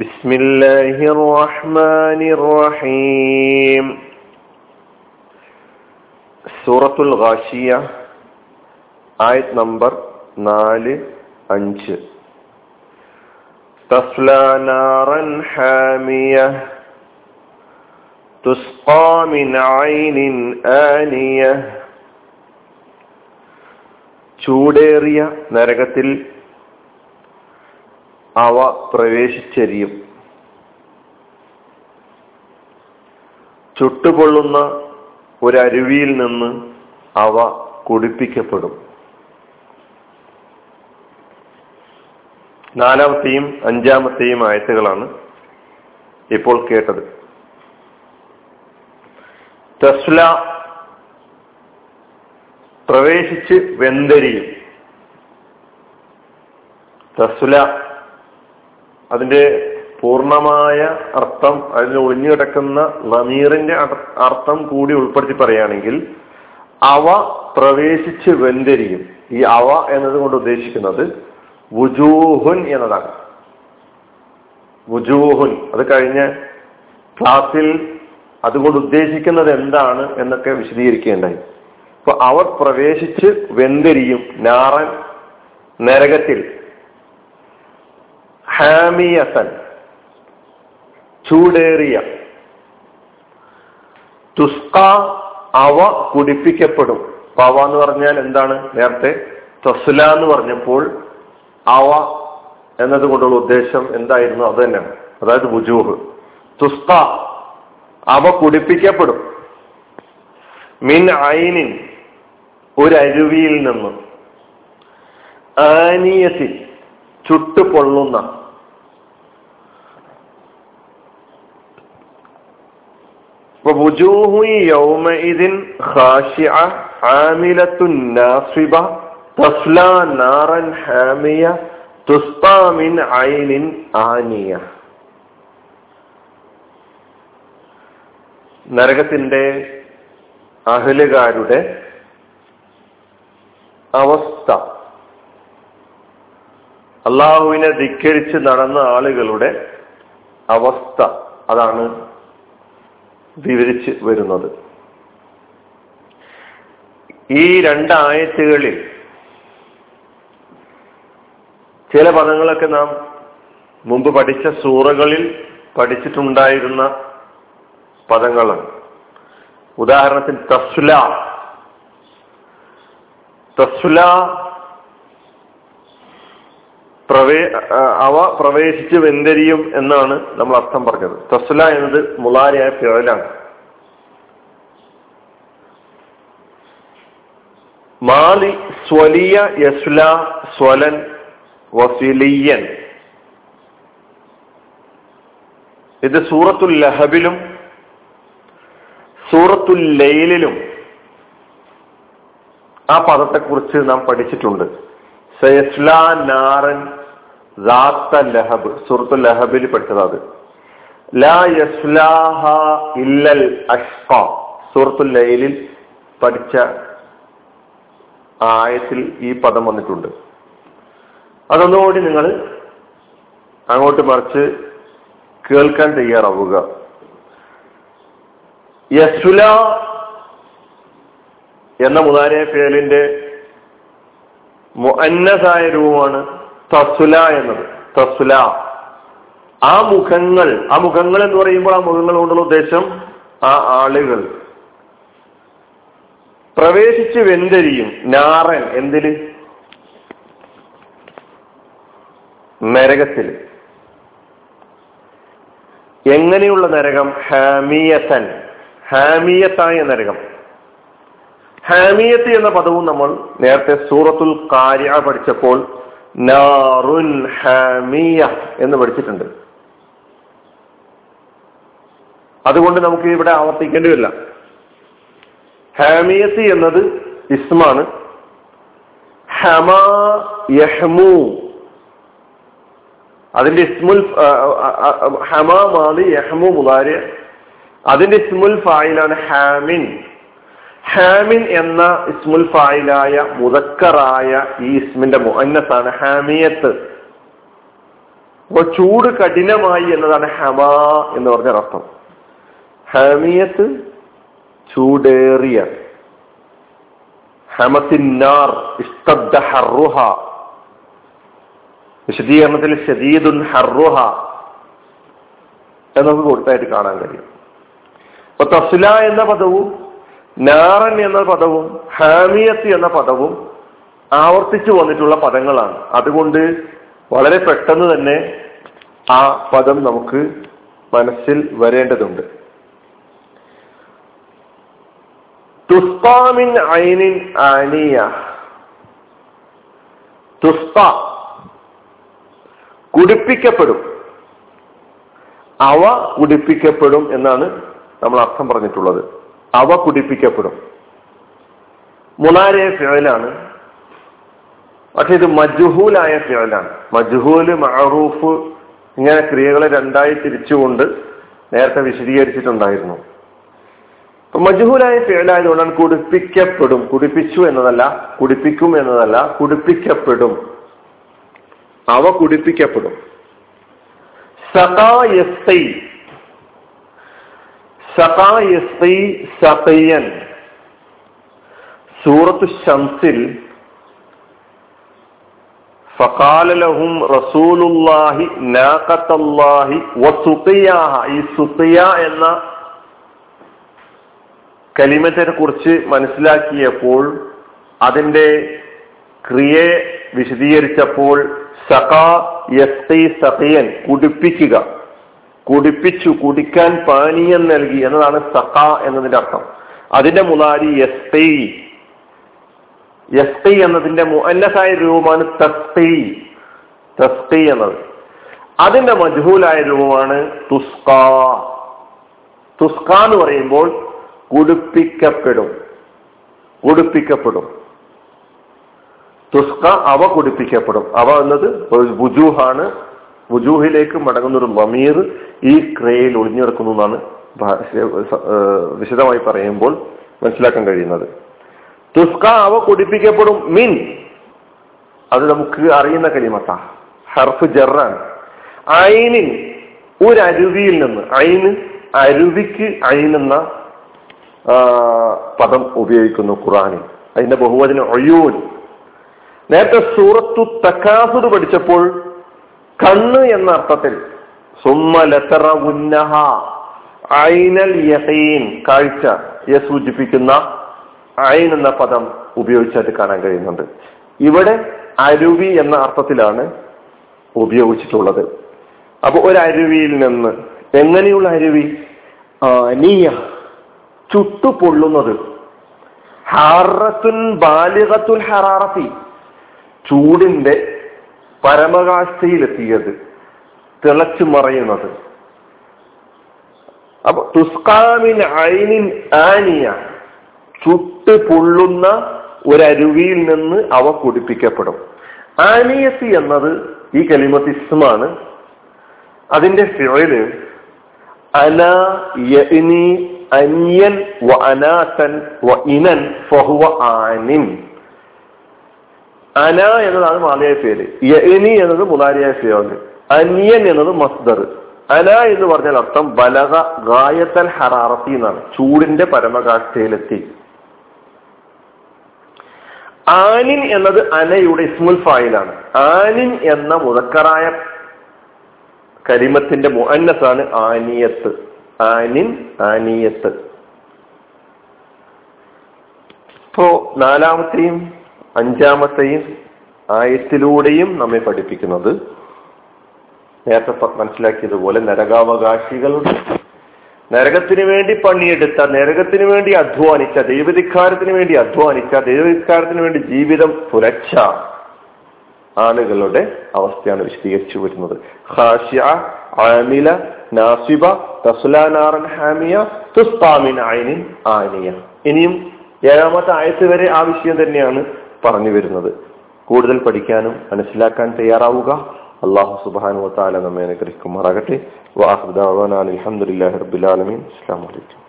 ബിസ്മില്ലാഹിർ റഹ്മാനിർ റഹീം. സൂറത്തുൽ ഗാശിയ ആയത് നമ്പർ 4-5. തസ്ലാ നാറൻ ഹാമിയ തുസ്ഖാ മിൻ ഐനിൻ ആനിയ. ചൂടേറിയ നരകത്തിൽ അവ പ്രവേശിച്ചെരിയും. ചുട്ടുപൊള്ളുന്ന ഒരരുവിയിൽ നിന്ന് അവ കുടിപ്പിക്കപ്പെടും. 4-5 ആയത്തുകളാണ് ഇപ്പോൾ കേട്ടത്. തസ്ല പ്രവേശിച്ച് വെന്തരിയും. തസ്ല അതിന്റെ പൂർണമായ അർത്ഥം, അതിൽ ഒളിഞ്ഞു കിടക്കുന്ന ലമീറിന്റെ അർത്ഥം കൂടി ഉൾപ്പെടുത്തി പറയുകയാണെങ്കിൽ അവ പ്രവേശിച്ച് വെന്തരിയും. ഈ അവ എന്നതുകൊണ്ട് ഉദ്ദേശിക്കുന്നത് വുജൂഹുൻ എന്നതാണ്. വുജൂഹുൻ, അത് കഴിഞ്ഞ ക്ലാസ്സിൽ അതുകൊണ്ട് ഉദ്ദേശിക്കുന്നത് എന്താണ് എന്നൊക്കെ വിശദീകരിക്കേണ്ടായി. അപ്പൊ അവർ പ്രവേശിച്ച് വെന്തരിയും നാറൻ നരകത്തിൽ. ഹാമിയസൻ ചൂടേറിയ. തുസ്ക അവ കുടിപ്പിക്കപ്പെടും. അവ എന്ന് പറഞ്ഞാൽ എന്താണ്? നേരത്തെ തസ്ല എന്ന് പറഞ്ഞപ്പോൾ അവ എന്നതുകൊണ്ടുള്ള ഉദ്ദേശം എന്തായിരുന്നു? അത് തന്നെയാണ്, അതായത് വുജൂഹ്. തുസ്ക അവ കുടിപ്പിക്കപ്പെടും. മിൻ ഐനിൻ ഒരരുവിയിൽ നിന്നും. ആനിയത്തിൽ ചുട്ടുപൊള്ളുന്ന. നരകത്തിന്റെ അഹലുകാരുടെ അവസ്ഥ, അള്ളാഹുവിനെ ധിക്കരിച്ച് നടന്ന ആളുകളുടെ അവസ്ഥ അതാണ് വിവരിച്ച് വരുന്നത്. ഈ 2 ആയത്തുകളിൽ ചില പദങ്ങളൊക്കെ നാം മുമ്പ് പഠിച്ച സൂറകളിൽ പഠിച്ചിട്ടുണ്ടായിരുന്ന പദങ്ങളാണ്. ഉദാഹരണത്തിന് തസ്ല. തസ്ല അവ പ്രവേശിച്ച് വെന്തരിയും എന്നാണ് നമ്മൾ അർത്ഥം പറഞ്ഞത്. തസ്ല എന്നത് മുളാരിയായ ഫിഅലാണ്. മാലി സ്വലിയ യസ്ല സ്വലൻ വസ്ലിയൻ. ഇത് സൂറത്തുൽ ലഹബിലും സൂറത്തുൽ ലൈലിലും ആ പദത്തെക്കുറിച്ച് നാം പഠിച്ചിട്ടുണ്ട്. സയസ്ലാ നാരൻ ദാത്ത ലഹബ്, സൂറത്തുൽ ലഹബിൽ പെട്ടതാ. അത് ലാ യസ്ലാഹ ഇല്ലൽ അഷ്ഖാ, സൂറത്തുൽ ലൈലിൽ പഠിച്ച ആയത്തിൽ ഈ പദം വന്നിട്ടുണ്ട്. അതൊന്നുകൂടി നിങ്ങൾ അങ്ങോട്ട് മറിച്ച് കേൾക്കാൻ തയ്യാറാവുക. യസ്ല എന്ന മുദാരിഅ ഫിഅലിന്റെ മുഅന്നസായ രൂപമാണ് തസ്ല എന്നത്. തസ്ല ആ മുഖങ്ങൾ, ആ മുഖങ്ങൾ എന്ന് പറയുമ്പോൾ ആ മുഖങ്ങൾ കൊണ്ടുള്ള ഉദ്ദേശം ആ ആളുകൾ പ്രവേശിച്ച് വെന്തരിയും. നാറൻ എന്തില്? നരകത്തിൽ. എങ്ങനെയുള്ള നരകം? ഹാമിയസൻ, ഹാമിയത്തായ നരകം. ഹാമിയത്ത് എന്ന പദവും നമ്മൾ നേരത്തെ സൂറത്തുൽ ഖാരിഅ പഠിച്ചപ്പോൾ നാറുൻ ഹാമിയ എന്ന് പഠിച്ചിട്ടുണ്ട്. അതുകൊണ്ട് നമുക്ക് ഇവിടെ ആവർത്തിക്കേണ്ടിയില്ല. ഹാമിയത്ത് എന്നത് ഇസ്മാണ്. ഹമാ യഹ്മു അതിന്റെ ഇസ്മുൽ ഹമാ മാലി യഹ്മു മുദാരി, അതിന്റെ ഇസ്മുൽ ഫായിലാണ് ഹാമിൻ. ഹാമിൻ എന്ന ഇസ്മുൽ ഫായിലായ മുദക്കറായ ഈ ഇസ്മിന്റെ മുഅന്നസാണ് ഹാമിയത്ത്. അപ്പോൾ ചൂട് കഠിനമായി എന്നതാണ് ഹമ എന്ന് പറഞ്ഞൊരർത്ഥം. ഹമിയത്ത് ചൂടേറിയ, ഹമത്തിന്നാർ ഇസ്തബ്ദ ഹർറുഹ, വിശദീകരണത്തിൽ ശദീദുൻ ഹർറുഹ എന്ന് നമുക്ക് കൊടുത്തായിട്ട് കാണാൻ കഴിയും. അപ്പൊ തസ്ല എന്ന പദവും നാറൻ എന്ന പദവും ഹാമിയത്ത് എന്ന പദവും ആവർത്തിച്ചു വന്നിട്ടുള്ള പദങ്ങളാണ്. അതുകൊണ്ട് വളരെ പെട്ടെന്ന് തന്നെ ആ പദം നമുക്ക് മനസ്സിൽ വരേണ്ടതുണ്ട്. തുസ്താ മിൻ ഐനിൻ ആനിയ, തുസ്താ കുടിപ്പിക്കപ്പെടും, അവ കുടിപ്പിക്കപ്പെടും എന്നാണ് നമ്മൾ അർത്ഥം പറഞ്ഞിട്ടുള്ളത്. അവ കുടിപ്പിക്കപ്പെടും മുനാരയ ഫിഅലാണ്, പക്ഷെ ഇത് മജ്ഹൂലായ ഫിഅലാണ്. മജ്ഹൂല് മഅറൂഫ് ഇങ്ങനെ ക്രിയകളെ രണ്ടായി തിരിച്ചുകൊണ്ട് നേരത്തെ വിശദീകരിച്ചിട്ടുണ്ടായിരുന്നു. മജ്ഹൂലായ ഫിഅലായതുകൊണ്ടാണ് കുടിപ്പിക്കപ്പെടും, കുടിപ്പിച്ചു എന്നതല്ല, കുടിപ്പിക്കും എന്നതല്ല, കുടിപ്പിക്കപ്പെടും, അവ കുടിപ്പിക്കപ്പെടും. സഖാ യസ്ഖി, സഖാ യസ്ഖി സഖിയൻ. സൂറത്തു ശംസിൽ ഫഖാല ലഹും റസൂലുള്ളാഹി നാഖത്തല്ലാഹി വസുഖിയാഹ, ഈ സുഖിയ എന്ന കലിമത്തിനെ കുറിച്ച് മനസ്സിലാക്കിയപ്പോൾ അതിന്റെ ക്രിയയെ വിശദീകരിച്ചപ്പോൾ സഖാ യസ്ഖി സഖിയൻ കുടിപ്പിക്കുക, കുടിപ്പിച്ചു, കുടിക്കാൻ പാനീയം നൽകി എന്നതാണ് സഖാ എന്നതിന്റെ അർത്ഥം. അതിന്റെ മുലാരി യസ്ഖി, യസ്ഖി എന്നതിന്റെ മുഅന്നസായ രൂപമാണ് തസ്ഖി, തസ്ഖി എന്നത്. അതിന്റെ മജ്ഹൂലായ രൂപമാണ് തുസ്ഖാ. തുസ്ഖാ എന്ന് പറയുമ്പോൾ കുടിപ്പിക്കപ്പെടും, കുടിപ്പിക്കപ്പെടും, തുസ്ക അവ കുടിപ്പിക്കപ്പെടും. അവ എന്നത് വുജൂഹാണ്, വുജൂഹിലേക്ക് മടങ്ങുന്നൊരു ലമീർ ഈ ക്രിയയിൽ ഒളിഞ്ഞു കിടക്കുന്നു എന്നാണ് വിശദമായി പറയുമ്പോൾ മനസ്സിലാക്കാൻ കഴിയുന്നത്. തുസ്ക അവ കുടിപ്പിക്കപ്പെടും, മീൻ അത് നമുക്ക് അറിയുന്ന കലിമത്താ, ഹർഫ് ജറാൻ. ഐനിൻ ഒരരുവിയിൽ നിന്ന്, ഐന് അരുവിക്ക് ഐനെന്ന പദം ഉപയോഗിക്കുന്നു ഖുർആനിൽ, അതിന്റെ ബഹുവചനം ഉയൂൻ. നേരത്തെ സൂറത്തു തകാസുർ പഠിച്ചപ്പോൾ കണ്ണ് എന്ന അർത്ഥത്തിൽ സുമ്മ ലതറവുന്നഹ ഐനൽ യഖീൻ, കാഴ്ചയെ സൂചിപ്പിക്കുന്ന ഐൻ എന്ന പദം ഉപയോഗിച്ചായിട്ട് കാണാൻ കഴിയുന്നുണ്ട്. ഇവിടെ അരുവി എന്ന അർത്ഥത്തിലാണ് ഉപയോഗിച്ചിട്ടുള്ളത്. അപ്പൊ ഒരരുവിയിൽ നിന്ന്, എങ്ങനെയുള്ള അരുവി? ആനിയ, ചുട്ടുപൊള്ളുന്നത്, ഹാറത്തുൻ ബാലിഗത്തുൽ ഹറാറത്തി, ചൂടിന്റെ പരമകാഴ്ചയിലെത്തിയത്, തിളച്ചു മറയുന്നത്. അപ്പൊ തുസ്കാമിൻ ഐനിൻ ആനിയ, ചുട്ട് പൊള്ളുന്ന ഒരരുവിയിൽ നിന്ന് അവ കുടിപ്പിക്കപ്പെടും. ആനിയത്തി എന്നത് ഈ കലിമത്ത് ഇസ്മാണ്. അതിന്റെ ഫിഇല് അന യഅനി അനിയൻ വ അനാതൻ വ ഇനൻ ഫഹുവ ആനിൻ. അന എന്നതാണ് മാലിയായ ഫിഅൽ, യഅനി എന്നത് മുലാരിയായ ഫിഅൽ, അനിയൻ എന്നത് മസ്ദർ. അന എന്ന് പറഞ്ഞാൽ അർത്ഥം ബലഗ ഗായത്തൽ ഹറാറത്തി എന്നാണ്, ചൂടിന്റെ പരമകാഷ്ഠയിലെത്തി. ആനിൻ എന്നത് അനയുടെ ഇസ്മുൽ ഫായിലാണ്. ആനിൻ എന്ന മുദക്കറായ കലിമത്തിന്റെ മുഅന്നസാണ് ആനിയത്ത്. ആനിൻ ആനിയത്ത്. ഇപ്പോ നാലാമത്തെയും അഞ്ചാമത്തെയും ആയത്തിലൂടെയും നമ്മെ പഠിപ്പിക്കുന്നത് നേരത്തെ മനസ്സിലാക്കിയതുപോലെ നരകാവകാശികളുടെ, നരകത്തിന് വേണ്ടി പണിയെടുത്ത, നരകത്തിന് വേണ്ടി അധ്വാനിച്ച, ദൈവധിക്കാരത്തിന് വേണ്ടി അധ്വാനിച്ച, ദൈവധിക്കാരത്തിന് വേണ്ടി ജീവിതം പുലച്ച ആളുകളുടെ അവസ്ഥയാണ് വിശദീകരിച്ചു വരുന്നത്. ഖാശിഅ, ആമില, നാസിബ, തസ്ലാ നാറൻ ഹാമിയ, തുസ്താ മിൻ ഐനിൻ ആനിയ. ഇനിയും ഏഴാമത്തെ ആയത്ത് വരെ ആ വിഷയം തന്നെയാണ് പറഞ്ഞു വരുന്നത്. കൂടുതൽ പഠിക്കാനും മനസ്സിലാക്കാൻ തയ്യാറാവുക. അല്ലാഹു സുബ്ഹാനഹു വ തആല നമ്മെ അനുഗ്രഹിക്കുമാറാകട്ടെ. വ ആഖിറു ദഅ്വാനാ അൽഹംദുലില്ലാഹി റബ്ബിൽ ആലമീൻ. അസ്സലാമു അലൈക്കും.